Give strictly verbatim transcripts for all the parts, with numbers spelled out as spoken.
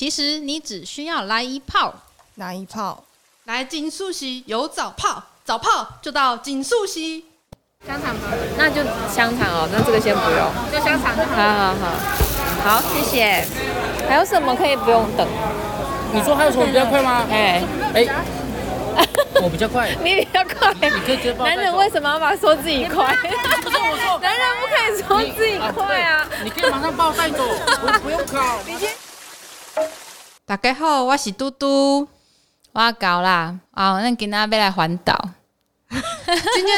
其实你只需要来一炮。来一炮，来金素溪有早炮，早炮就到金素溪。香肠吗？那就香肠哦，那这个先不用，就香肠就好。好好好，好，谢谢。还有什么可以不用等？你说还有什么比较快吗？哎哎、欸。欸我比较快，你比较快。男人为什么要把说自己快？不是我说，男人不可以说自己快啊！你可以马上把我带走，我不用考。大家好，我是嘟嘟，我搞啦啊！那今仔要来环岛。今天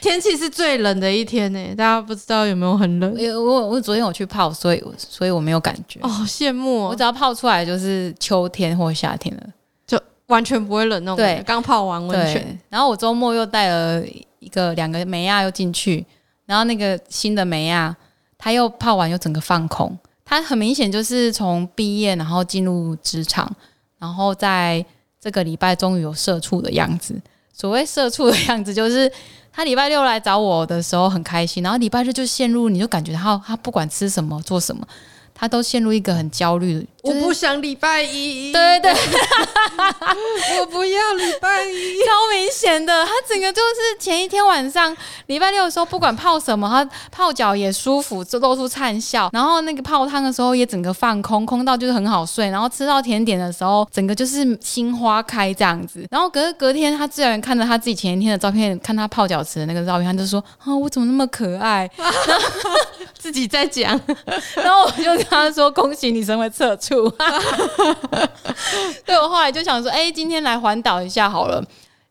天气是最冷的一天呢，大家不知道有没有很冷？我我昨天有去泡，所以所以我没有感觉。哦，羡慕！我只要泡出来就是秋天或夏天了。完全不会冷那种感觉，刚泡完温泉。然后我周末又带了一个两个梅亚又进去，然后那个新的梅亚，他又泡完又整个放空。他很明显就是从毕业然后进入职场，然后在这个礼拜终于有社畜的样子。所谓社畜的样子，就是他礼拜六来找我的时候很开心，然后礼拜日就陷入，你就感觉他他不管吃什么做什么。他都陷入一个很焦虑、就是，我不想礼拜一，对对对，我不要礼拜一，超明显的，他整个就是前一天晚上礼拜六的时候，不管泡什么，他泡脚也舒服，露出灿笑，然后那个泡汤的时候也整个放空，空到就是很好睡，然后吃到甜点的时候，整个就是心花开这样子，然后隔隔天他自然看着他自己前一天的照片，看他泡脚池的那个照片，他就说啊，我怎么那么可爱，然后自己在讲，然后我就。他说：“恭喜你成为社畜。”对，我后来就想说：“哎、欸，今天来环岛一下好了。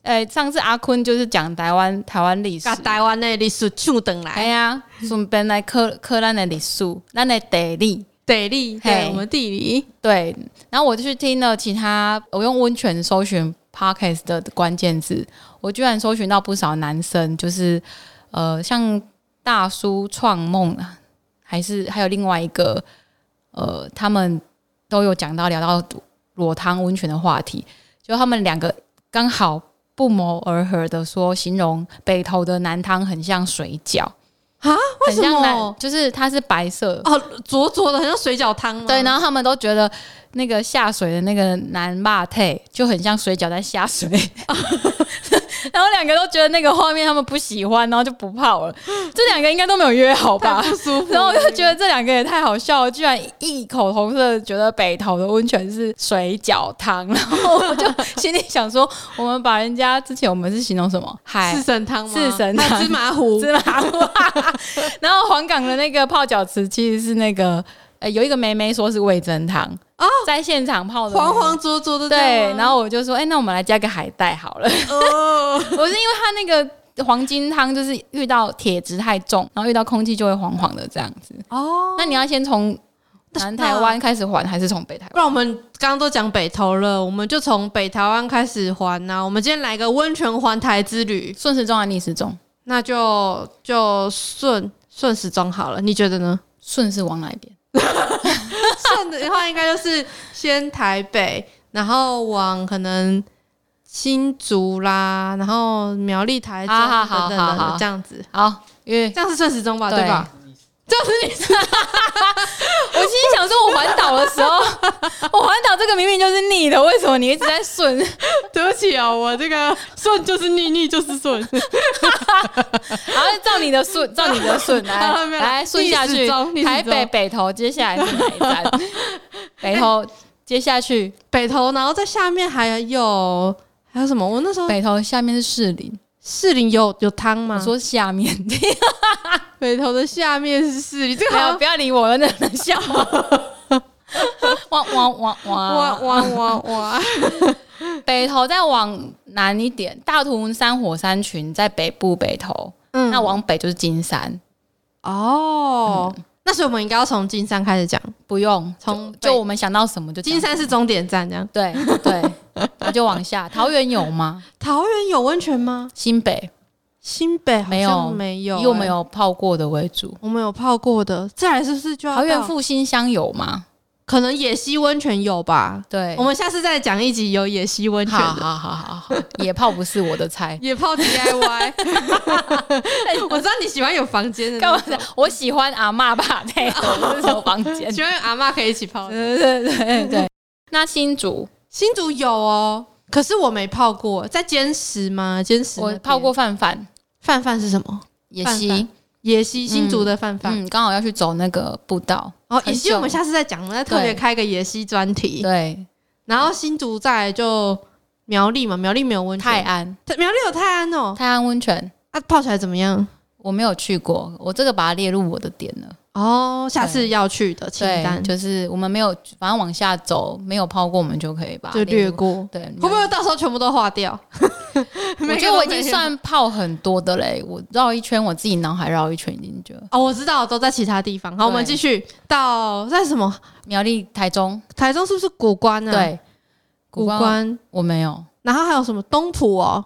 欸”上次阿坤就是讲台湾台湾历史，把台湾的历史唱回来。哎呀、啊，顺便来考考咱的历史，咱的地理，地理，对，我们地理。对，然后我就去听了其他，我用温泉搜寻 podcast 的关键字，我居然搜寻到不少男生，就是呃，像大叔创梦啊。还是还有另外一个，呃，他们都有讲到聊到裸汤温泉的话题，就他们两个刚好不谋而合的说，形容北投的南汤很像水饺啊，为什么？就是它是白色哦，浊浊的，很像水饺汤吗？对，然后他们都觉得那个下水的那个南霸泰就很像水饺在下水。然后两个都觉得那个画面他们不喜欢，然后就不泡了。这两个应该都没有约好吧？太不舒服。然后我就觉得这两个也太好笑了，居然异口同声觉得北投的温泉是水饺汤。然后我就心里想说，我们把人家之前我们是形容什么？海四神汤吗？四神汤、芝麻糊、芝麻糊、啊。然后黄冈的那个泡脚池其实是那个。欸、有一个妹妹说是味噌汤、哦、在现场泡的黄黄浊浊的，对，然后我就说哎、欸，那我们来加个海带好了、哦、我是因为它那个黄金汤就是遇到铁质太重，然后遇到空气就会黄黄的这样子哦。那你要先从南台湾开始还还是从北台湾？不然我们刚刚都讲北投了，我们就从北台湾开始还啊。我们今天来个温泉环台之旅，顺时钟还逆时钟？那就就顺顺时钟好了，你觉得呢？顺是往哪一边？顺的话应该就是先台北，然后往可能新竹啦，然后苗栗台中等等的这样子。好，因为这样是顺时钟吧， 对, 对吧？这样是逆时钟。我心里想说，我环岛的时候，我环岛这个明明就是逆的，为什么你一直在顺？对不起啊，我这个顺就是逆，逆就是顺。然后照你的顺，照你的顺来来顺下去。台北北投，接下来是哪一站？北投接下去，北投，然后在下面还有还有什么？我那时候北投下面是士林。士林有有汤吗？我说下面，北投的下面是士林。这个好不要理我了，那很笑。哇哇哇哇哇哇哇！北投再往南一点，大屯山火山群在北部北投，嗯、那往北就是金山。哦，嗯、那所以我们应该要从金山开始讲，不用从 就, 就我们想到什么就金山是终点站，这样对对。對那就往下，桃园有吗？桃园有温泉吗？新北，新北好像没有，又没有泡过的为主。我们有泡过的，再来是不是就要到桃园复兴乡有吗？可能野溪温泉有吧。对，我们下次再讲一集有野溪温泉的。好好好好，野泡不是我的菜，野泡 D I Y。我知道你喜欢有房间的那種，干嘛？我喜欢阿嬤吧，对，我是什么房间？喜欢阿嬤可以一起泡的。对对对对。那新竹，新竹有哦，可是我没泡过，在坚石吗？坚石我泡过饭饭，饭饭是什么？野溪，野溪，新竹的饭饭，嗯，刚、嗯、好要去走那个步道。哦，野溪我们下次再讲，我们再特别开个野溪专题。对，然后新竹再来就苗栗嘛，苗栗没有温泉，泰安，苗栗有泰安哦，泰安温泉，啊，泡起来怎么样？我没有去过，我这个把它列入我的点了。哦，下次要去的清单，就是我们没有，反正往下走没有泡过，我们就可以把它就略过。对，会不会到时候全部都划掉？我觉得我已经算泡很多的嘞，我绕一圈，我自己脑海绕一圈已经觉得。哦，我知道，都在其他地方。好，我们继续到在什么？苗栗、台中，台中是不是谷关啊？对，谷关我没有。然后还有什么东埔哦？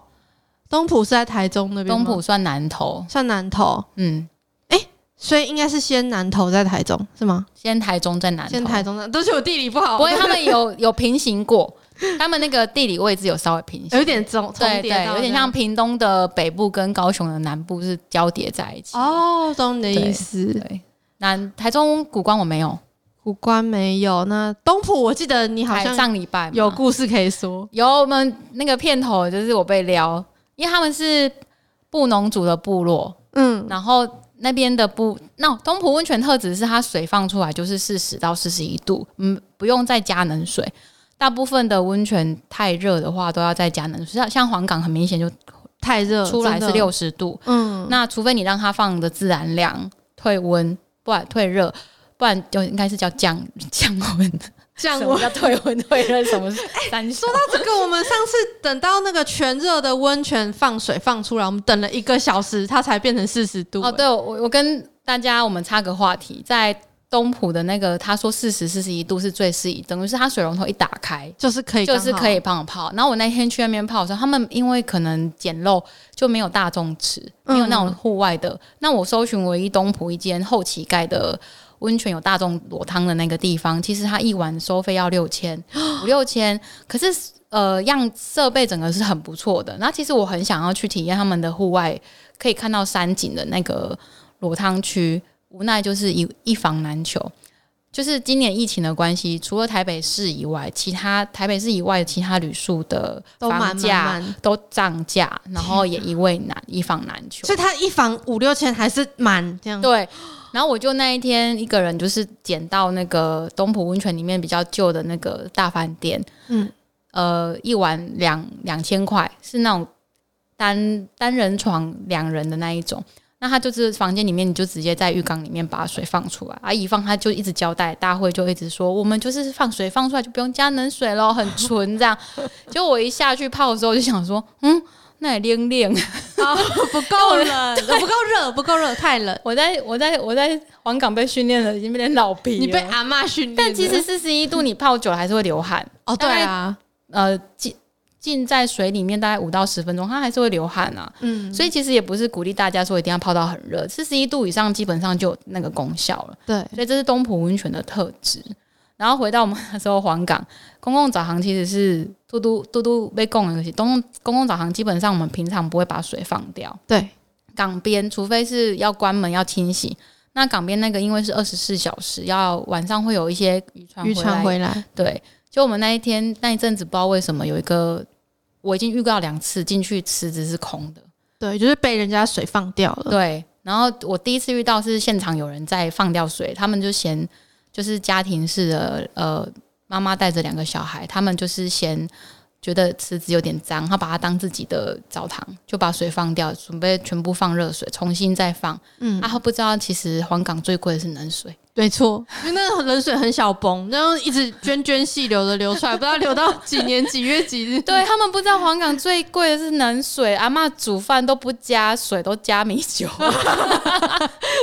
东埔是在台中那边吗？东埔算南投，算南投。嗯，哎、欸，所以应该是先南投再台中是吗？先台中再南投，先台中再，都是我地理不好。不过他们有有平行过，他们那个地理位置有稍微平行，有点重重叠， 對, 对对，有点像屏东的北部跟高雄的南部是交叠在一起。哦，懂你的意思。对，對南台中谷关我没有。谷关没有，那东埔我记得你好像上礼拜有故事可以说。有，我们那个片头就是我被撩。因为他们是布农族的部落，嗯，然后那边的布，那东埔温泉特质是它水放出来就是四十到四十一度，嗯，不用再加冷水。大部分的温泉太热的话都要再加冷水，像黄冈很明显就太热，出来是六十度，嗯，那除非你让它放的自然凉退温，不然退热，不然就应该是叫降降温的。什么叫退温退热？什么三、欸？说到这个，我们上次等到那个全热的温泉放水放出来，我们等了一个小时，它才变成四十度、欸。哦，对，我我跟大家我们插个话题，在东埔的那个，他说四十、四十一度是最适宜，等于是他水龙头一打开就是可以，就是可以帮我泡。然后我那天去那边泡的时候，他们因为可能简陋，就没有大众池，没有那种户外的。嗯、那我搜寻唯一东埔一间后乞丐的。温泉有大众裸汤的那个地方，其实它一晚收费要六千五六千，可是呃，样设备整个是很不错的。那其实我很想要去体验他们的户外，可以看到山景的那个裸汤区，无奈就是一一房难求。就是今年疫情的关系，除了台北市以外，其他台北市以外其他旅宿的房价都涨价，然后也一位难一房难求，所以它一房五六千还是满这样。对。然后我就那一天一个人就是捡到那个东埔温泉里面比较旧的那个大饭店，嗯，呃，一晚两两千块，是那种单单人床两人的那一种。那他就是房间里面，你就直接在浴缸里面把水放出来啊！一放他就一直交代，大会就一直说我们就是放水放出来就不用加冷水咯，很纯这样。就我一下去泡的时候就想说，嗯。那也凉凉啊，不够冷，不够热，不够热，太冷。我在我在我在黄冈被训练了，已经变成老皮了。你被阿嬷训练了。但其实四十一度你泡久了还是会流汗。哦，对啊，呃，浸浸在水里面大概五到十分钟，它还是会流汗啊。嗯，所以其实也不是鼓励大家说一定要泡到很热，四十一度以上基本上就有那个功效了。对，所以这是东埔温泉的特质。然后回到我们那时候黄冈公共澡堂其实是嘟嘟嘟嘟被供的，公共澡堂基本上我们平常不会把水放掉。对，港边除非是要关门要清洗，那港边那个因为是二十四小时，要晚上会有一些渔船回来。渔船回来，对。就我们那一天那一阵子不知道为什么有一个，我已经预告两次进去池子是空的，对，就是被人家水放掉了。对，然后我第一次遇到是现场有人在放掉水，他们就嫌。就是家庭式的，呃，妈妈带着两个小孩，他们就是嫌觉得池子有点脏，他把它当自己的澡堂，就把水放掉，准备全部放热水，重新再放。嗯，啊，他不知道其实黄冈最贵的是冷水，没错，因为那个冷水很小崩，然后一直涓涓细流的流出来，不知道流到几年几月几日。对，他们不知道黄冈最贵的是冷水，阿嬷煮饭都不加水，都加米酒。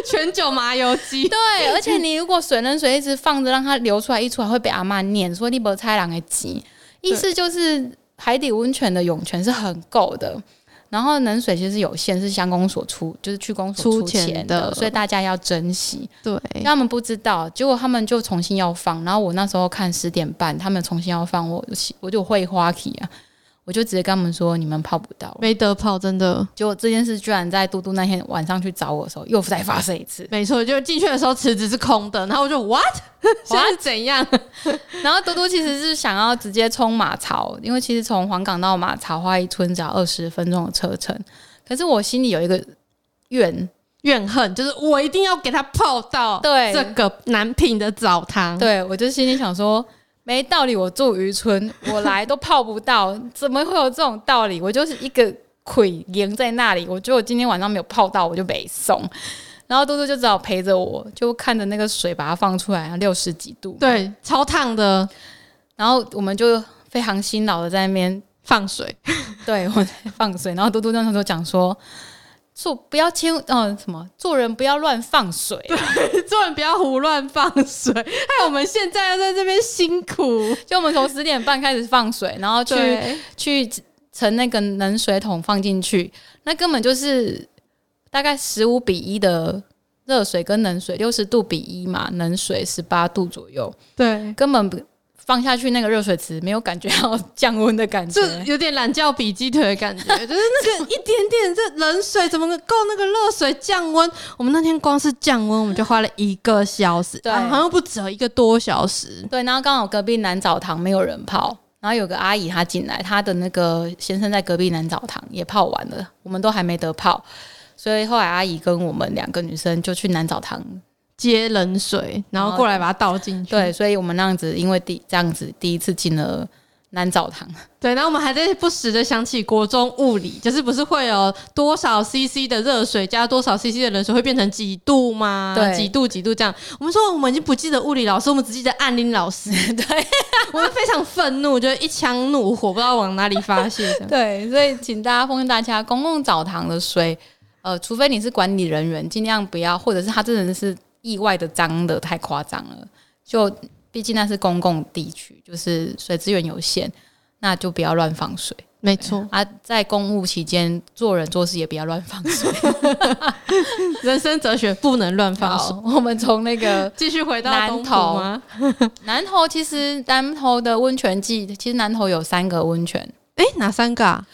全酒麻油鸡。对，而且你如果水冷水一直放着让它流出来，溢出来会被阿嬷念说你没菜人的钱，意思就是海底温泉的涌泉是很够的，然后冷水其实有限，是乡公所出，就是去公所出钱的，所以大家要珍惜。对，他们不知道，结果他们就重新要放，然后我那时候看十点半，他们重新要放，我我就会花起啊。我就直接跟他们说你们泡不到，没得泡，真的。结果这件事居然在嘟嘟那天晚上去找我的时候又再发生一次。没错，就进去的时候池子是空的，然后我就 what？ 现在是怎样？然后嘟嘟其实是想要直接冲马槽，因为其实从黄冈到马槽花一村只要二十分钟的车程，可是我心里有一个怨怨恨，就是我一定要给他泡到这个南屏的澡堂。对，我就心里想说没道理，我住渔村，我来都泡不到，怎么会有这种道理？我就是一个鬼赢在那里，我觉得我今天晚上没有泡到，我就没送。然后嘟嘟就只好陪着我，就看着那个水把它放出来，六十几度，对，超烫的。然后我们就非常辛劳的在那边放水，对，我在放水。然后嘟嘟那时候讲说。做不要轻、呃、什么做人不要乱放水、啊、对，做人不要胡乱放水，害我们现在要在这边辛苦。就我们从十点半开始放水，然后去去盛那个冷水桶放进去，那根本就是大概十五比一的热水跟冷水，六十度比一嘛，冷水十八度左右，对，根本不放下去那个热水池没有感觉到降温的感觉，就有点懒觉比鸡腿的感觉就是那个一点点这冷水怎么够那个热水降温？我们那天光是降温我们就花了一个小时，对、啊，好像不止一个多小时。对，然后刚好隔壁南澡堂没有人泡，然后有个阿姨她进来，她的那个先生在隔壁南澡堂也泡完了，我们都还没得泡，所以后来阿姨跟我们两个女生就去南澡堂接冷水，然后过来把它倒进去。对，所以我们那样子，因为第这样子第一次进了南澡堂。对，然后我们还在不时的想起国中物理，就是不是会有多少 C C 的热水加多少 C C 的冷水会变成几度吗？对，几度几度这样。我们说我们已经不记得物理老师，我们只记得按铃老师。对，我们非常愤怒，就一腔怒火不知道往哪里发泄。对，所以请大家奉劝大家，公共澡堂的水，呃，除非你是管理人员，尽量不要，或者是他真的是。意外的脏的太夸张了，就毕竟那是公共地区，就是水资源有限，那就不要乱放水。没错啊，在公务期间做人做事也不要乱放水人生哲学不能乱放水。我们从那个继续回到南投吗？南投其实南投的温泉季，其实南投有三个温泉。哎、欸，哪三个啊？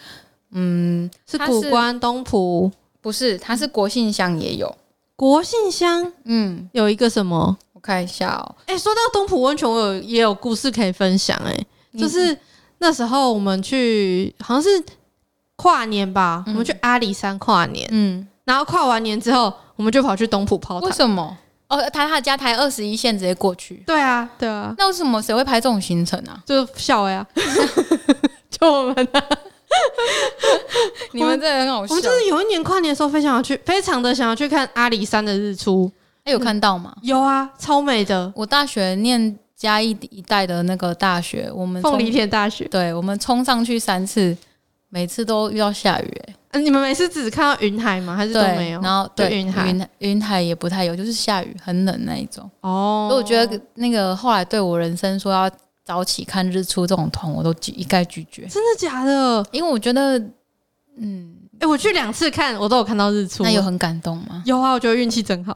嗯，是古关、东埔，不是，它是国姓乡也有。国姓乡，嗯，有一个什么？我看一下哦、喔。哎、欸，说到东埔温泉，我有也有故事可以分享、欸。哎、嗯，就是那时候我们去，好像是跨年吧，嗯、我们去阿里山跨年，嗯，然后跨完年之后，我们就跑去东埔泡汤。为什么？哦，他他家台二十一线直接过去。对啊，对啊。那为什么谁会排这种行程啊？就笑呀、欸啊，就我们啊。你们真的很好笑。我们就是有一年跨年的时候非常想去，非常的想要去看阿里山的日出。欸、有看到吗、嗯？有啊，超美的。我大学念嘉义一带的那个大学，我们凤梨田大学，对，我们冲上去三次，每次都遇到下雨、欸啊。你们每次只看到云海吗？还是都没有？然后对云海，云海也不太有，就是下雨很冷那一种。哦，所以我觉得那个后来对我人生说要。早起看日出这种团我都一概拒绝。真的假的？因为我觉得嗯、欸、我去两次看我都有看到日出。那有很感动吗？有啊，我觉得运气真好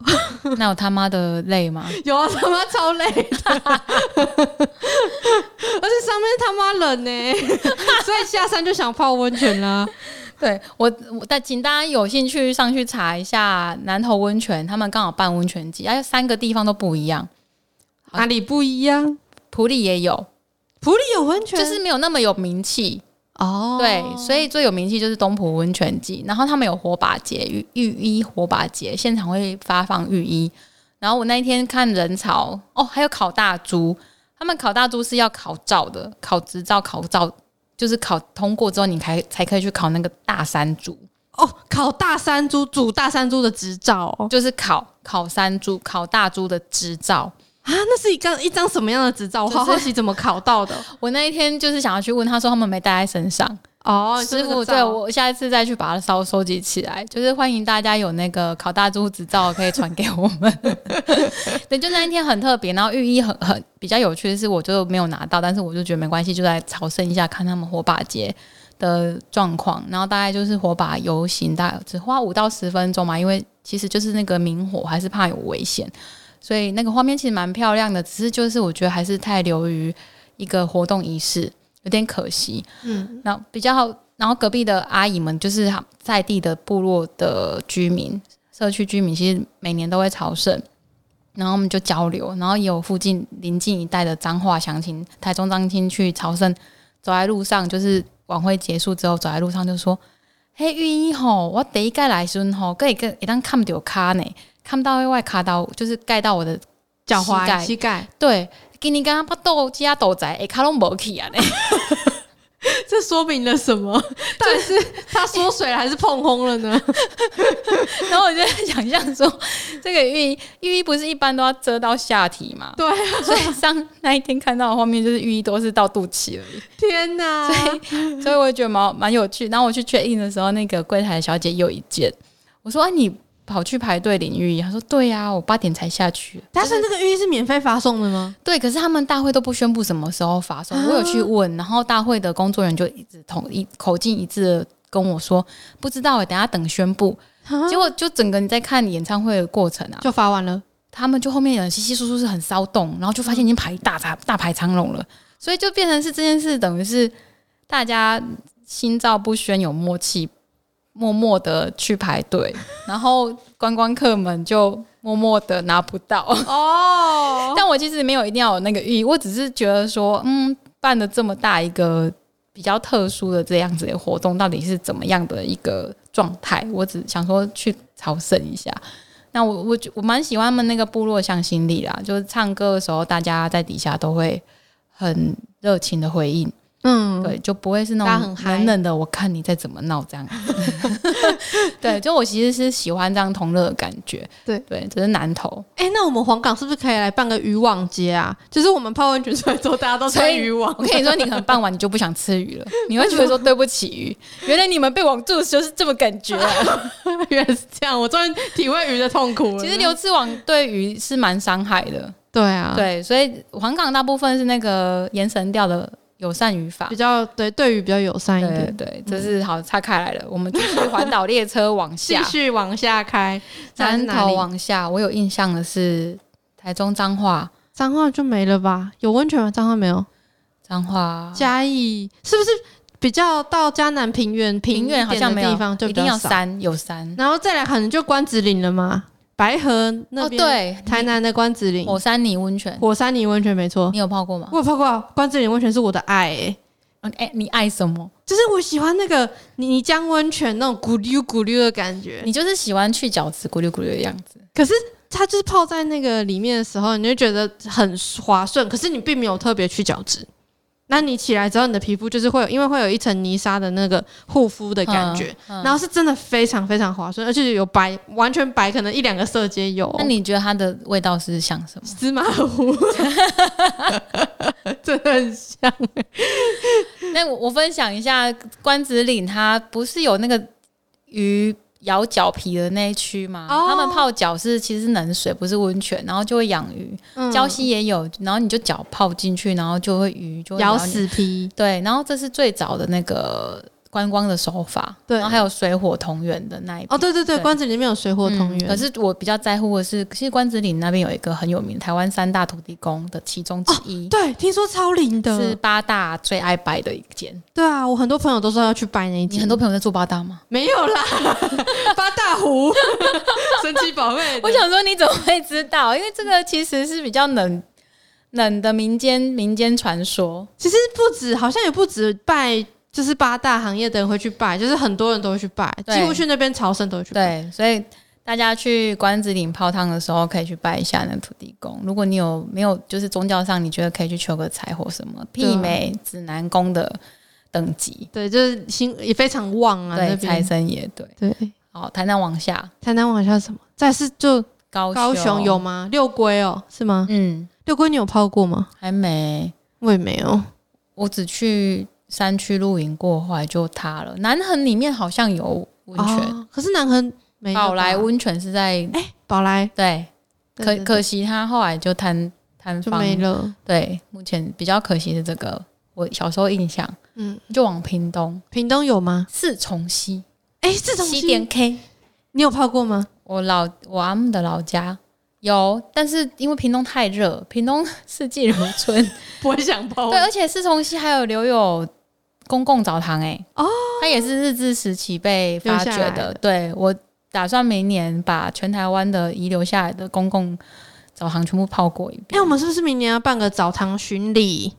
那有他妈的累吗？有啊，他妈超累的而且上面他妈冷耶、欸、所以下山就想泡温泉啦对，我但请大家有兴趣上去查一下南投温泉，他们刚好办温泉季，而且三个地方都不一样。哪里不一样？埔里也有，埔里有温泉，就是没有那么有名气哦。对，所以最有名气就是东埔温泉季，然后他们有火把节，浴衣火把节，现场会发放浴衣。然后我那一天看人潮哦，还有烤大猪，他们烤大猪是要考照的，考执照考照就是考通过之后，你才才可以去考那个大山猪哦，考大山猪，煮大山猪的执照、哦，就是考考山猪，考大猪的执照。啊，那是一张一张什么样的执照？我好好奇怎么考到的。我那一天就是想要去问他说他们没带在身上。哦，师傅，对，我下一次再去把它稍收集起来。就是欢迎大家有那个考大猪执照可以传给我们。对，就那一天很特别，然后寓意很很比较有趣的是，我就没有拿到，但是我就觉得没关系，就来朝圣一下，看他们火把节的状况。然后大概就是火把游行，大概只花五到十分钟嘛，因为其实就是那个明火还是怕有危险。所以那个画面其实蛮漂亮的，只是就是我觉得还是太流于一个活动仪式，有点可惜。嗯，然后比较好，然后隔壁的阿姨们就是在地的部落的居民，社区居民其实每年都会朝圣，然后我们就交流，然后也有附近邻近一带的彰化乡亲、台中乡亲去朝圣，走在路上，就是晚会结束之后走在路上就说：“嘿，玉英吼，我第一次来时吼，可以跟一旦看到卡呢，看到外卡到就是盖到我的脚踝、膝盖，对，今年刚刚把豆加豆仔，哎，卡拢无去啊呢。”这说明了什么？到底是他缩水了还是碰轰了呢？然后我就在想象说，这个浴衣浴衣不是一般都要遮到下体嘛？对、啊，所以上那一天看到的画面就是浴衣都是到肚脐而已。天哪！所以所以我觉得蛮蛮有趣。然后我去check in的时候，那个柜台小姐有一件，我说、啊、你跑去排队领浴衣，她说对呀、啊，我八点才下去。但是那个浴衣是免费发送的吗？对，可是他们大会都不宣布什么时候发送。啊、我有去问，然后大会的工作人员就一直统一口径一致的跟我说，不知道哎、欸，等一下等宣布、啊。结果就整个你在看演唱会的过程啊，就发完了。他们就后面有人稀稀疏疏是很骚动，然后就发现已经排大排大排长龙了，所以就变成是这件事等于是大家心照不宣，有默契。默默的去排队，然后观光客们就默默的拿不到哦。但我其实没有一定要有那个寓意，我只是觉得说，嗯，办了这么大一个比较特殊的这样子的活动，到底是怎么样的一个状态？我只想说去朝圣一下。那我我我蛮喜欢他们那个部落向心力啦，就是唱歌的时候，大家在底下都会很热情的回应。嗯，对，就不会是那种冷冷的我看你再怎么闹这样对，就我其实是喜欢这样同乐的感觉。对对，这是南投。哎、欸，那我们黄冈是不是可以来办个渔网节啊？就是我们泡温泉出来之后大家都穿渔网，我跟你说你可能办完你就不想吃鱼了你会觉得说对不起鱼，原来你们被网住就是这么感觉啊原来是这样，我终于体会鱼的痛苦了。其实流刺网对鱼是蛮伤害的。对啊，对，所以黄冈大部分是那个延绳钓的友善语法比较，对，对于比较友善一点。对对，这是好岔开来了。我们继续环岛列车往下，继续往下开，南投往下。我有印象的是台中彰化，彰化就没了吧？有温泉吗？彰化没有，彰化嘉义是不是比较到嘉南平原平原好像没有地方就比较少，一定要山有山，然后再来可能就关子岭了嘛。白河那边、哦、对，台南的关子岭火山泥温泉，火山泥温泉没错，你有泡过吗？我有泡过，关子岭温泉是我的爱欸。哎、欸，你爱什么？就是我喜欢那个泥浆温泉那种咕溜咕溜的感觉。你就是喜欢去角质咕溜咕溜的样子。可是它就是泡在那个里面的时候，你就觉得很滑顺，可是你并没有特别去角质。那你起来之后，你的皮肤就是会有，因为会有一层泥沙的那个护肤的感觉、嗯嗯，然后是真的非常非常滑顺，而且有白，完全白，可能一两个色阶有。那你觉得它的味道是像什么？芝麻糊，真的很像。那我我分享一下，关子岭它不是有那个鱼咬脚皮的那一区吗、哦？他们泡脚是其实是冷水，不是温泉，然后就会养鱼。礁、嗯、溪也有，然后你就脚泡进去，然后就会鱼就会咬死皮。对，然后这是最早的那个观光的手法。对，然后还有水火同源的那一边。哦，对对 对, 对，关子岭那边有水火同源、嗯。可是我比较在乎的是，其实关子岭那边有一个很有名，台湾三大土地公的其中之一。哦、对，听说超灵的，是八大最爱拜的一间。对啊，我很多朋友都说要去拜那一间。你很多朋友在做八大吗？没有啦，八大湖，神奇宝贝。我想说你怎么会知道？因为这个其实是比较冷。冷的民间民间传说。其实不止，好像也不止拜。就是八大行业的人会去拜，就是很多人都会去拜，几乎去那边朝圣都会去拜。对，所以大家去关子岭泡汤的时候，可以去拜一下那土地公。如果你有没有就是宗教上你觉得可以去求个财或什么，媲美指南宫的等级。对，就是心也非常旺啊。对，财神爷。对对。好，台南往下，台南往下是什么？再是就高雄高雄有吗？六龟哦，是吗？嗯，六龟你有泡过吗？还没，我也没有，我只去。山区露营过，后来就塌了。南横里面好像有温泉、哦，可是南横没有。宝来温泉是在哎，宝、欸、来对，可對對對可惜他后来就摊摊方没了。对，目前比较可惜是这个。我小时候印象，嗯，就往屏东，屏东有吗？四重溪，哎、欸，四重溪点 K， 你有泡过吗？我老我阿姆的老家有，但是因为屏东太热，屏东四季如春，不会想泡。对，而且四重溪还有留有公共澡堂哎、欸，哦，它也是日治时期被发掘的。对，我打算明年把全台湾的遗留下来的公共澡堂全部泡过一遍。哎、欸，我们是不是明年要办个澡堂巡礼？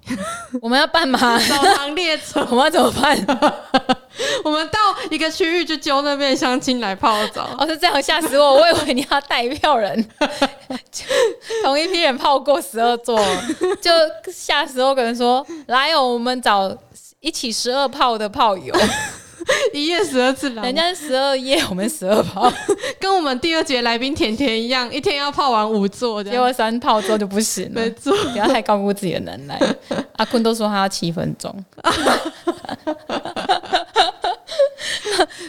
我们要办吗？澡堂列车，我们要怎么办？我们到一个区域就揪那边乡亲来泡澡。哦，是这样，吓死我！我以为你要带一票人，同一批人泡过十二座，就吓死我！可能说来哦，我们找一起十二泡的泡友，一夜十二次郎，人家是十二夜，我们十二泡，跟我们第二节来宾甜甜一样，一天要泡完五座，结果三泡之后就不行了。没错，不要太高估自己的能耐。阿坤都说他要七分钟。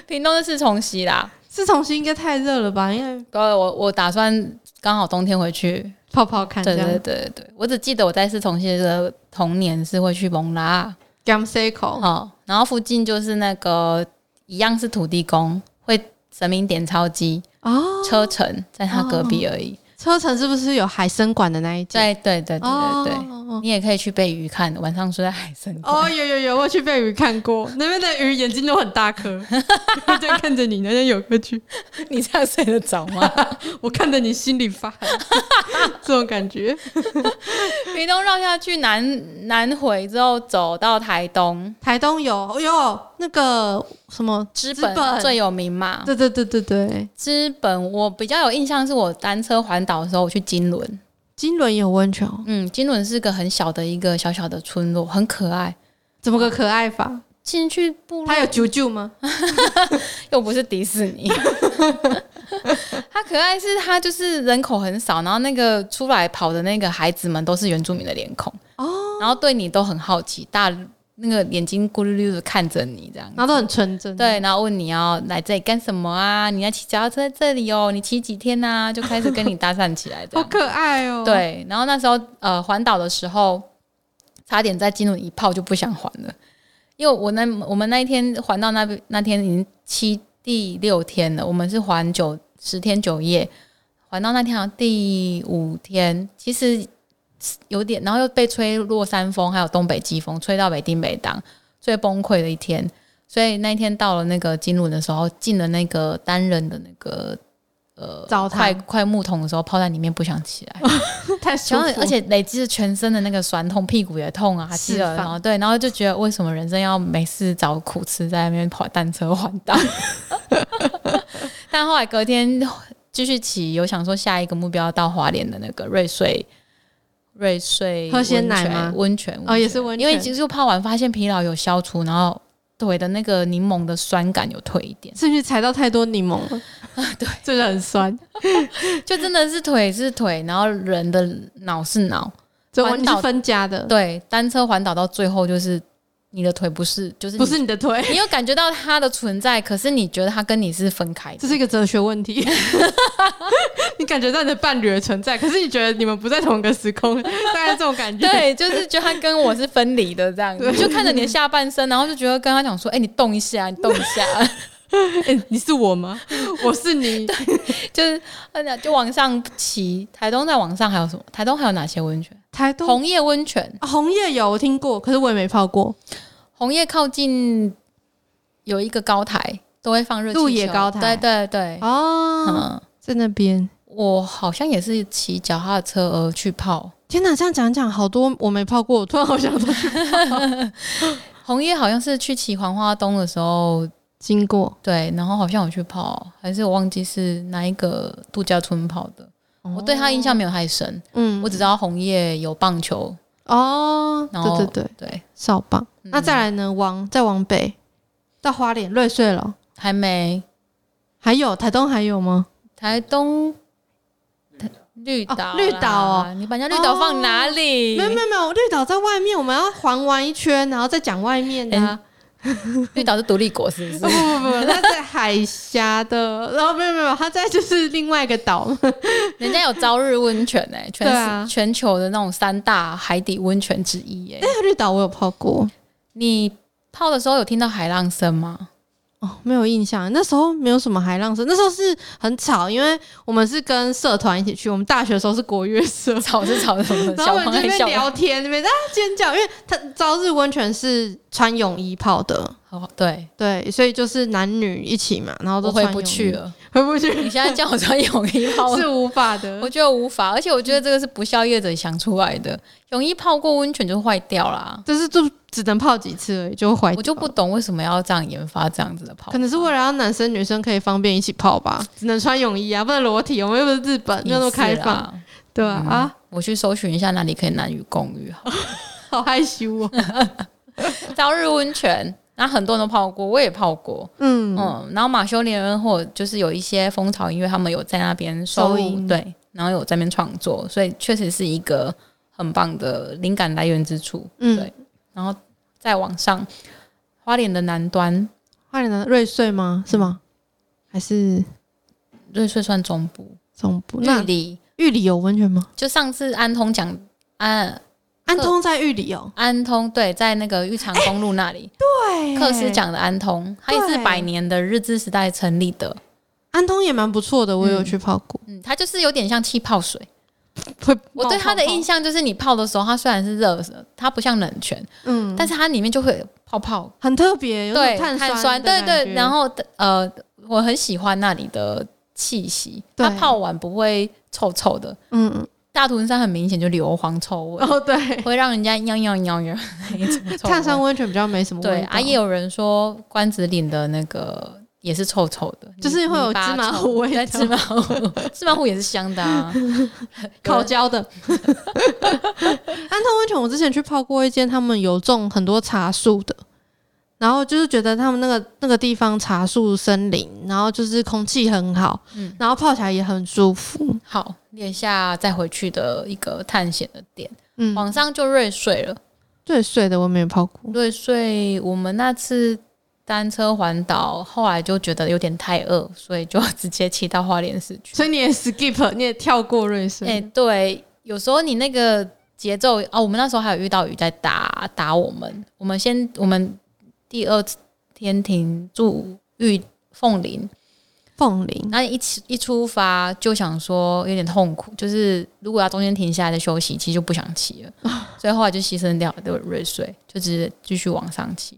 屏东是四重溪啦，四重溪应该太热了吧？因为我我打算刚好冬天回去泡泡看。对对对对，我只记得我在四重溪的童年是会去蒙拉甘西口，好，然后附近就是那个一样是土地公，会神明点钞机哦，车城在他隔壁而已。哦，车城是不是有海参馆的那一间？对对对对对对，哦，你也可以去背鱼看，晚上睡在海参馆。哦，有有有，我去背鱼看过，那边的鱼眼睛都很大颗，在看着你，那边有个去，你这样睡得着吗？我看着你心里发寒，这种感觉。屏东绕下去南南回之后，走到台东，台东有有那个什么知本最有名嘛？对对对对对，知本我比较有印象，是我单车环岛的时候，我去金轮，金轮有温泉。嗯，金轮是个很小的一个小小的村落，很可爱。怎么个可爱法？进去部落，它有啾啾吗？又不是迪士尼。它可爱是它就是人口很少，然后那个出来跑的那个孩子们都是原住民的脸孔哦，然后对你都很好奇，大那个眼睛咕噜噜的看着你这样，然后都很纯真。对，然后问你要来这里干什么啊？你要骑脚踏车在这里哦？你骑几天啊？就开始跟你搭讪起来，好可爱哦。对，然后那时候呃环岛的时候，差点在金轮一泡就不想环了，因为我那我们那一天环到那那天已经七第六天了，我们是环九十天九夜，环到那天好像第五天，其实。有点，然后又被吹落山风，还有东北季风，吹到北丁北当，最崩溃的一天。所以那一天到了那个金轮的时候，进了那个单人的那个呃澡堂，快木桶的时候，泡在里面不想起来，太舒服了。而且累积了全身的那个酸痛，屁股也痛啊，气了，然后对，然后就觉得为什么人生要没事找苦吃，在那边跑单车环岛。但后来隔天继续骑，有想说下一个目标到花莲的那个瑞穗。瑞穗喝鲜奶吗？温泉哦，也是温泉。因为其实泡完发现疲劳有消除，然后腿的那个柠檬的酸感有退一点。是不是踩到太多柠檬了？对，就是很酸。就真的是腿是腿，然后人的脑是脑，这完全是分家的。对，单车环岛到最后就是你的腿不是，就是不是你的腿，你有感觉到它的存在，可是你觉得它跟你是分开的。这是一个哲学问题。你感觉到你的伴侣的存在，可是你觉得你们不在同一个时空，大概这种感觉。对，就是觉得他跟我是分离的这样子，就看着你的下半身，然后就觉得跟他讲说：“哎、欸，你动一下，你动一下。欸”你是我吗？我是你。就是就往上骑，台东在往上还有什么？台东还有哪些温泉？台东红叶温泉、啊，红叶有我听过，可是我也没泡过。红叶靠近有一个高台，都会放热气球，鹿野高台，对对对，哦，嗯、在那边。我好像也是骑脚踏车而去泡。天哪，这样讲讲好多我没泡过，我突然好想都去泡。红叶好像是去骑黄花东的时候经过，对，然后好像有去泡，还是我忘记是哪一个度假村泡的。哦、我对他印象没有太深，嗯，我只知道红叶有棒球哦，然后对对对对，少棒、嗯。那再来呢？往再往北到花莲瑞穗了，还没，还有台东还有吗？台东绿岛、哦，绿岛哦，你把人家绿岛放哪里？哦、没有没有没有，绿岛在外面，我们要环完一圈，然后再讲外面的、啊。欸绿岛是独立国是不是？不不不，它在海峡的，然后没有没有，它在就是另外一个岛。人家有朝日温泉哎、欸，全、啊、全球的那种三大海底温泉之一哎、欸。那绿岛我有泡过，你泡的时候有听到海浪声吗？哦，没有印象，那时候没有什么海浪声，那时候是很吵，因为我们是跟社团一起去，我们大学的时候是国乐社，吵是吵什么？然后我们这边聊天，那边啊尖叫，因为他朝日温泉是穿泳衣泡的，哦、对对，所以就是男女一起嘛，然后都穿泳衣，我回不去了，回不去。你现在叫我穿泳衣泡是无法的，我觉得无法，而且我觉得这个是不肖业者想出来的，泳衣泡过温泉就坏掉啦，这是就。只能泡几次而已就坏掉，我就不懂为什么要这样研发这样子的泡，可能是为了让男生女生可以方便一起泡吧，只能穿泳衣啊，不能裸体，我们又不是日本那么开放，对啊、嗯、啊我去搜寻一下哪里可以男女共浴好好害羞哦朝日温泉那很多人都泡过，我也泡过，嗯嗯，然后马修连恩或就是有一些风潮音乐他们有在那边收入，对，然后有在那边创作，所以确实是一个很棒的灵感来源之处，嗯对，然后再往上，花莲的南端，花莲的瑞穗吗？是吗？还是瑞穗算中部？中部玉里，玉里有温泉吗？就上次安通讲安安通在玉里哦，安通对，在那个玉长公路那里，欸、对，克斯讲的安通，它也是百年的日治时代成立的，安通也蛮不错的，我有去泡过，嗯，嗯它就是有点像气泡水。我对它的印象就是你泡的时候它虽然是热的，它不像冷泉、嗯、但是它里面就会有泡泡，很特别，有种碳酸，碳酸对对，然后呃，我很喜欢那里的气息，它泡完不会臭臭的，嗯，大屯山很明显就硫磺臭味，哦对，会让人家喵喵喵喵碳酸温泉比较没什么味道，对啊，也有人说关子岭的那个也是臭臭的，就是会有芝麻糊味道，芝麻糊芝麻糊也是香的啊烤焦的安通温泉我之前去泡过一间，他们有种很多茶树的，然后就是觉得他们那个那个地方茶树森林，然后就是空气很好、嗯、然后泡起来也很舒服，好列下再回去的一个探险的点、嗯、往上就瑞穗了，瑞穗的我没有泡过，瑞穗我们那次单车环岛，后来就觉得有点太饿，所以就直接骑到花莲市去。所以你也 skip， 你也跳过瑞穗。哎、欸，对，有时候你那个节奏啊，我们那时候还有遇到雨在打打我们。我们先，我们第二天停住玉凤林，凤林，那一起一出发就想说有点痛苦，就是如果要中间停下来再休息，其实就不想骑了，所以后来就牺牲掉了瑞穗，就直接继续往上骑。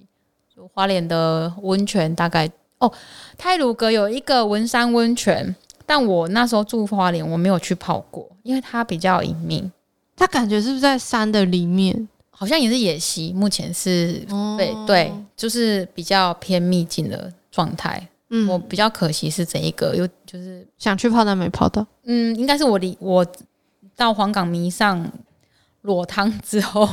花莲的温泉大概哦，太鲁阁有一个文山温泉，但我那时候住花莲，我没有去泡过，因为它比较隐秘。它感觉是不是在山的里面？好像也是野溪，目前是、哦、对对，就是比较偏秘境的状态。嗯，我比较可惜是整一个又就是想去泡但没泡到。嗯，应该是我离我到黄冈迷上裸汤之后，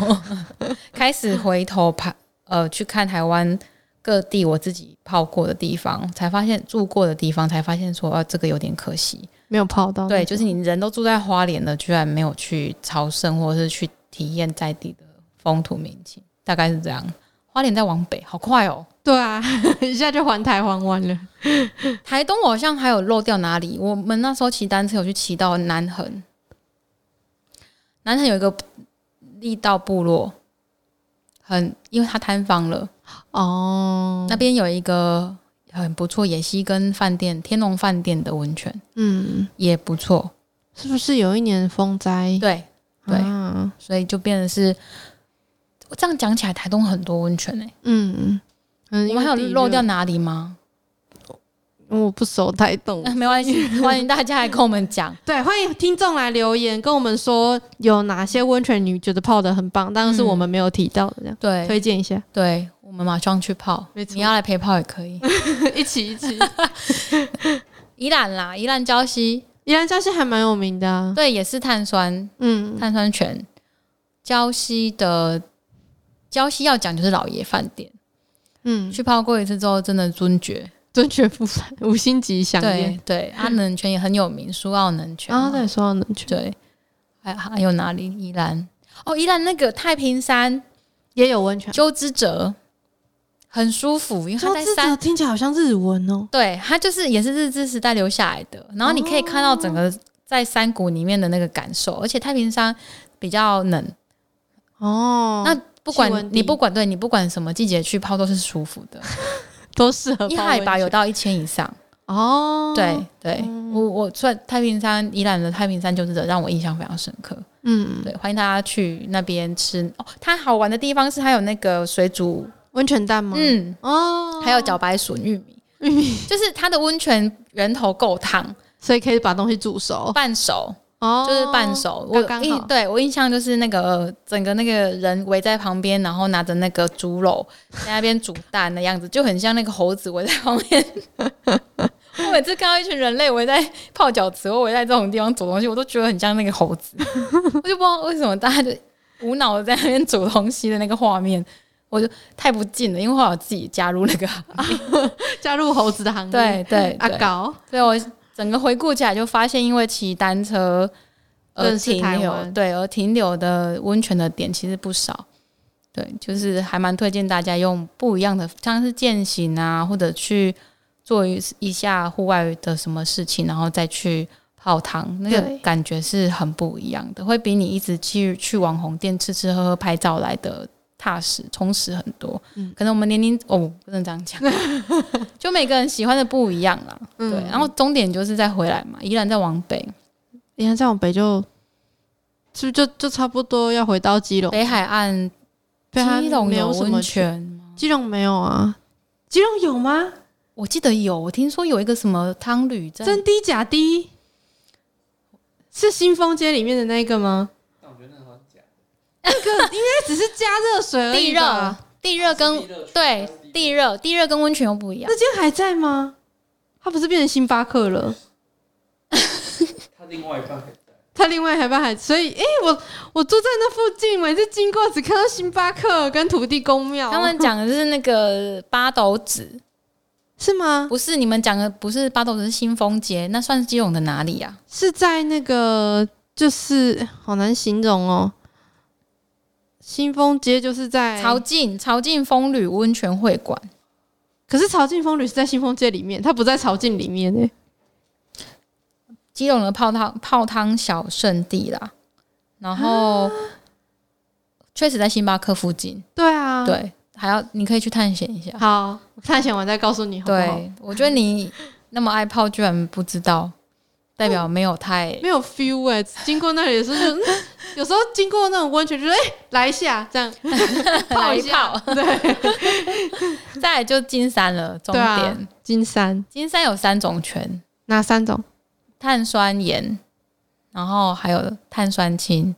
开始回头拍。呃，去看台湾各地我自己泡过的地方，才发现住过的地方，才发现说啊，这个有点可惜，没有泡到。对，就是你人都住在花莲了，居然没有去朝圣，或是去体验在地的风土民情，大概是这样。花莲在往北，好快哦。对啊，一下就环台环湾了。台东我好像还有漏掉哪里？我们那时候骑单车有去骑到南横，南横有一个力道部落。很，因为它摊方了哦，那边有一个很不错野溪跟饭店天龙饭店的温泉，嗯，也不错，是不是有一年风灾？对对、啊，所以就变成是，我这样讲起来，台东很多温泉哎、欸，嗯嗯，我们还有漏掉哪里吗？我不熟台东、啊，没关系，欢迎大家来跟我们讲。对，欢迎听众来留言，跟我们说有哪些温泉你觉得泡的很棒，但是我们没有提到的，这样、嗯、对，推荐一下。对，我们马上去泡，你要来陪泡也可以，一起一起。宜兰啦，宜兰礁溪，宜兰礁溪还蛮有名的、啊，对，也是碳酸，嗯，碳酸泉。礁溪的礁溪要讲就是老爷饭店，嗯，去泡过一次之后，真的尊爵。尊爵不凡，五星级享宴。对对，啊，能泉也很有名，苏澳能泉啊，对，苏澳能泉。对，还还有哪里？宜兰哦，宜兰那个太平山也有温泉，鸠之泽很舒服，因为它在山。听起来好像日文哦。对，它就是也是日治时代留下来的，然后你可以看到整个在山谷里面的那个感受，哦、而且太平山比较冷哦。那不管你不管对你不管什么季节去泡都是舒服的。都适合泡温泉，因海拔有到一千以上哦。对对、嗯、我我在太平山宜兰的太平山就是这让我印象非常深刻。嗯，对，欢迎大家去那边吃哦。它好玩的地方是它有那个水煮温泉蛋吗？嗯哦，还有茭白笋玉米，玉米就是它的温泉源头够烫，所以可以把东西煮熟半熟。哦，就是半熟，刚刚好。我对我印象就是那个整个那个人围在旁边，然后拿着那个猪肉在那边煮蛋的样子，就很像那个猴子围在旁边。我每次看到一群人类围在泡脚池或围在这种地方煮东西，我都觉得很像那个猴子。我就不知道为什么大家就无脑的在那边煮东西的那个画面，我就太不近了，因为我有自己加入那个行列加入猴子的行列。对对，阿高，所以我整个回顾起来就发现，因为骑单车而停留，对，而停留的温泉的点其实不少，对，就是还蛮推荐大家用不一样的，像是健行啊，或者去做一下户外的什么事情，然后再去泡汤，那个感觉是很不一样的，会比你一直去去网红店吃吃喝喝拍照来的踏实充实很多、嗯、可能我们年龄哦不能这样讲就每个人喜欢的不一样啦、嗯、对，然后终点就是再回来嘛，宜兰再往北，宜兰再往北就是不是 就, 就差不多要回到基隆北海岸。北海岸基隆有温泉吗？基隆没有啊。基隆有吗？我记得有，我听说有一个什么汤旅在真滴假滴，是新丰街里面的那个吗？那个应该只是加热水而已吧。地热，地热跟对地热，地热跟温泉又不一样。那间还在吗？它不是变成星巴克了？它另外一半还在。它另外一半还，所以哎、欸，我我住在那附近，每次经过只看到星巴克跟土地公庙。他们讲的是那个八斗子，是吗？不是，你们讲的不是八斗子，是新丰街，那算是基隆的哪里啊？是在那个，就是好难形容哦。新丰街就是在潮境潮境风旅温泉会馆，可是潮境风旅是在新丰街里面，它不在潮境里面耶。基隆的泡汤泡汤小圣地啦，然后确、啊、实在星巴克附近。对啊，对，还要你可以去探险一下。好，探险完再告诉你好不好？对，我觉得你那么爱泡，居然不知道。代表没有太、嗯、没有 feel 哎、欸，经过那里的时候就、嗯，有时候经过那种温泉就哎、欸、来一下这样泡一泡，对。再来就金山了，终点、啊、金山，金山有三种泉，哪三种？碳酸盐，然后还有碳酸氢，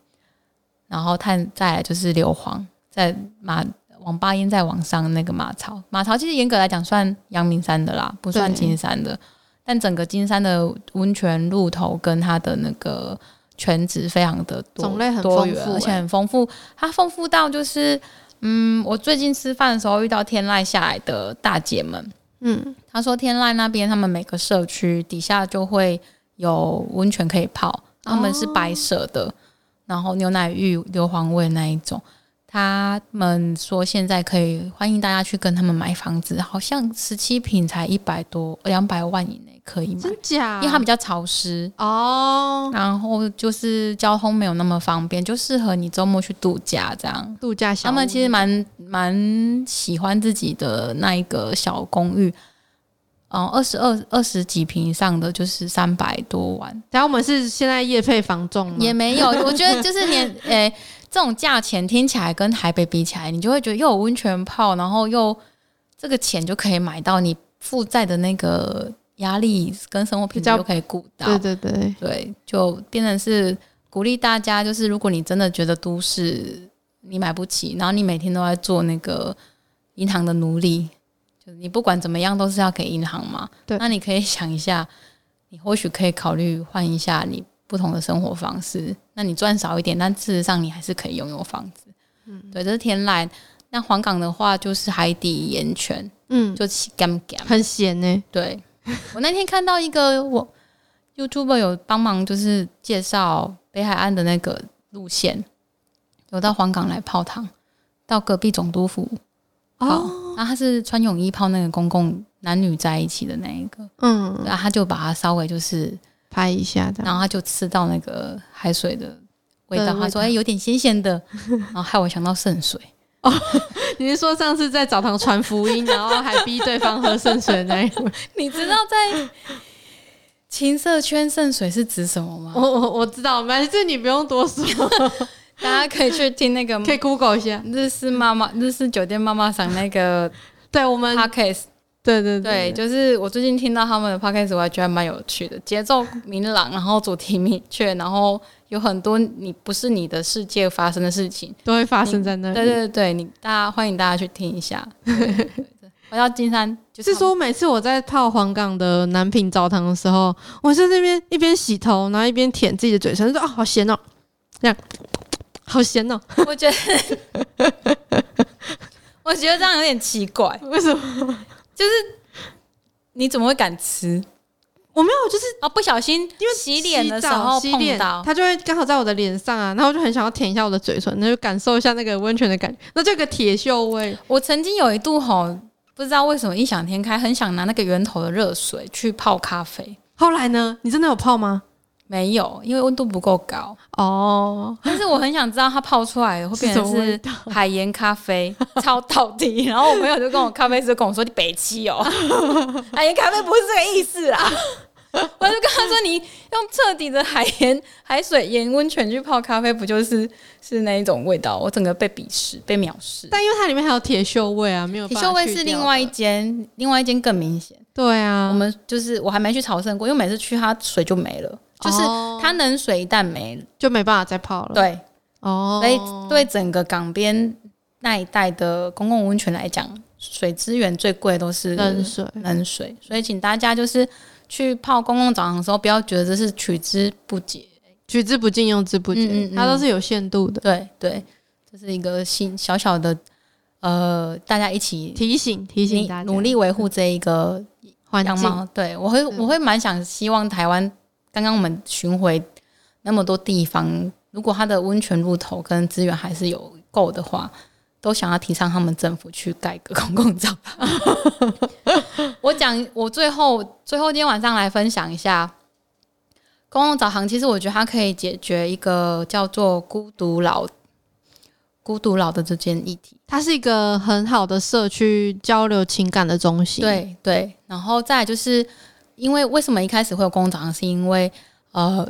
然后碳再来就是硫磺，在马往八烟再往上那个马槽，马槽其实严格来讲算阳明山的啦，不算金山的。但整个金山的温泉路头跟它的那个泉质非常的多，种类很丰富、欸，而且很丰富。它丰富到就是，嗯，我最近吃饭的时候遇到天籁下来的大姐们，嗯，她说天籁那边他们每个社区底下就会有温泉可以泡，他们是白色的，哦、然后牛奶浴、硫磺味那一种。他们说现在可以欢迎大家去跟他们买房子，好像十七坪才一百多两百万以内可以买，真假？因为它比较潮湿哦，然后就是交通没有那么方便，就适合你周末去度假这样。度假小屋，他们其实蛮蛮喜欢自己的那一个小公寓，嗯，二十二二十几坪以上的就是三百多万。然后我们是现在业配房仲也没有，我觉得就是连诶。欸这种价钱听起来跟台北比起来，你就会觉得又有温泉泡，然后又这个钱就可以买到你负债的那个压力跟生活品质就可以顾到。对对对对，就变成是鼓励大家，就是如果你真的觉得都市你买不起，然后你每天都在做那个银行的奴隶，就是你不管怎么样都是要给银行嘛。对，那你可以想一下，你或许可以考虑换一下你不同的生活方式，那你赚少一点，但事实上你还是可以拥有房子。嗯，对，这是天籁。那黄冈的话就是海底盐泉，嗯，就咸咸很咸呢、欸。对，我那天看到一个我 YouTuber 有帮忙，就是介绍北海岸的那个路线，有到黄冈来泡汤，到隔壁总督府泡。哦，那他是穿泳衣泡那个公共男女在一起的那一个，嗯，然后他就把它稍微就是。拍一下，然后他就吃到那个海水的味道，他说：“哎、欸，有点咸咸的。”然后害我想到圣水。哦，你是说上次在澡堂传福音，然后还逼对方喝圣水的那一位？你知道在情色圈圣水是指什么吗？我我我知道，反正你不用多说。大家可以去听那个，可以 Google 一下日式妈妈、日式酒店妈妈桑那个对我们 podcast。对对 对, 对，就是我最近听到他们的 podcast， 我还觉得蛮有趣的，节奏明朗，然后主题明确，然后有很多你不是你的世界发生的事情都会发生在那里。对对对，你大家欢迎大家去听一下。对对对对，我要金山，就是说每次我在泡黄冈的男品澡堂的时候，我是那边一边洗头，然后一边舔自己的嘴唇，就说哦好咸哦，这样好咸哦。我觉得，我觉得这样有点奇怪，为什么？就是你怎么会敢吃？我没有，就是哦，不小心，因为洗脸的时候碰到，它就会刚好在我的脸上啊，然后就很想要舔一下我的嘴唇，那就感受一下那个温泉的感觉，那就有个铁锈味。我曾经有一度吼，不知道为什么异想天开，很想拿那个源头的热水去泡咖啡。后来呢？你真的有泡吗？没有，因为温度不够高哦。但是我很想知道它泡出来的会变成是海盐咖啡，超到底。然后我朋友就跟我咖啡师跟我说：“你北七哦，海盐咖啡不是这个意思啦。”我就跟他说：“你用彻底的海盐、海水、盐温泉去泡咖啡，不就是是那一种味道？”我整个被鄙视、被藐视。但因为它里面还有铁锈味啊，没有办法去掉的。铁锈味是另外一间，另外一间更明显。对啊，我们就是我还没去朝圣过，因为每次去它水就没了。就是它冷水一旦没了、哦、就没办法再泡了。对，哦，所以对整个港边那一带的公共温泉来讲，水资源最贵都是冷水。冷水，所以请大家就是去泡公共澡堂的时候，不要觉得这是取之不竭，取之不尽用之不竭，嗯嗯嗯，它都是有限度的。对对，这是一个新小小的呃，大家一起提醒提醒大家，努力维护这一个环境。对，我会我会蛮想希望台湾。刚刚我们巡回那么多地方，如果他的温泉入头跟资源还是有够的话，都想要提倡他们政府去改革公共澡堂。我讲，我最后最后今天晚上来分享一下公共澡堂。其实我觉得它可以解决一个叫做孤独老孤独老的这件议题。它是一个很好的社区交流情感的中心。对对，然后再来就是。因为为什么一开始会有公共澡堂，是因为呃，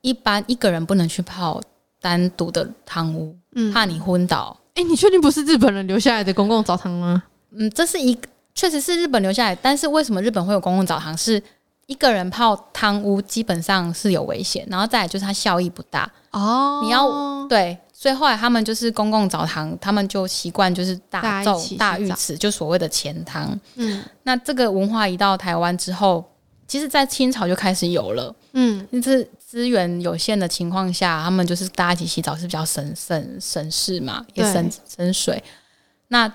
一般一个人不能去泡单独的汤屋、嗯，怕你昏倒。哎、欸，你确定不是日本人留下来的公共澡堂吗？嗯，这是一个确实是日本留下来，但是为什么日本会有公共澡堂？是一个人泡汤屋基本上是有危险，然后再来就是它效益不大哦。你要对，所以后来他们就是公共澡堂，他们就习惯就是大咒 大, 大浴池，就所谓的前汤。嗯，那这个文化移到台湾之后。其实在清朝就开始有了，嗯，但是资源有限的情况下，他们就是大家一起洗澡是比较省省省事嘛，也省省水。那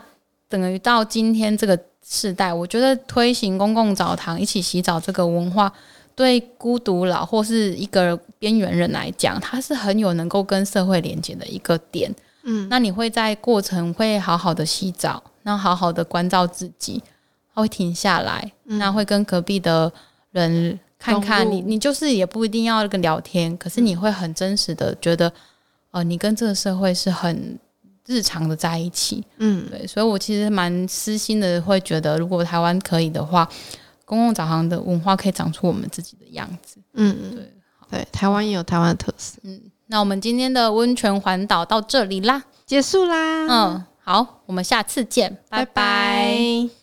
等于到今天这个世代，我觉得推行公共澡堂一起洗澡这个文化，对孤独老或是一个边缘人来讲，它是很有能够跟社会连接的一个点。嗯，那你会在过程会好好的洗澡，那好好的关照自己，他会停下来，嗯、那会跟隔壁的。人看看你，你就是也不一定要跟聊天，可是你会很真实的觉得，呃，你跟这个社会是很日常的在一起，嗯，对，所以我其实蛮私心的，会觉得如果台湾可以的话，公共澡堂的文化可以长出我们自己的样子，嗯，对，对，台湾也有台湾的特色，嗯，那我们今天的温泉环岛到这里啦，结束啦，嗯，好，我们下次见，拜拜。拜拜。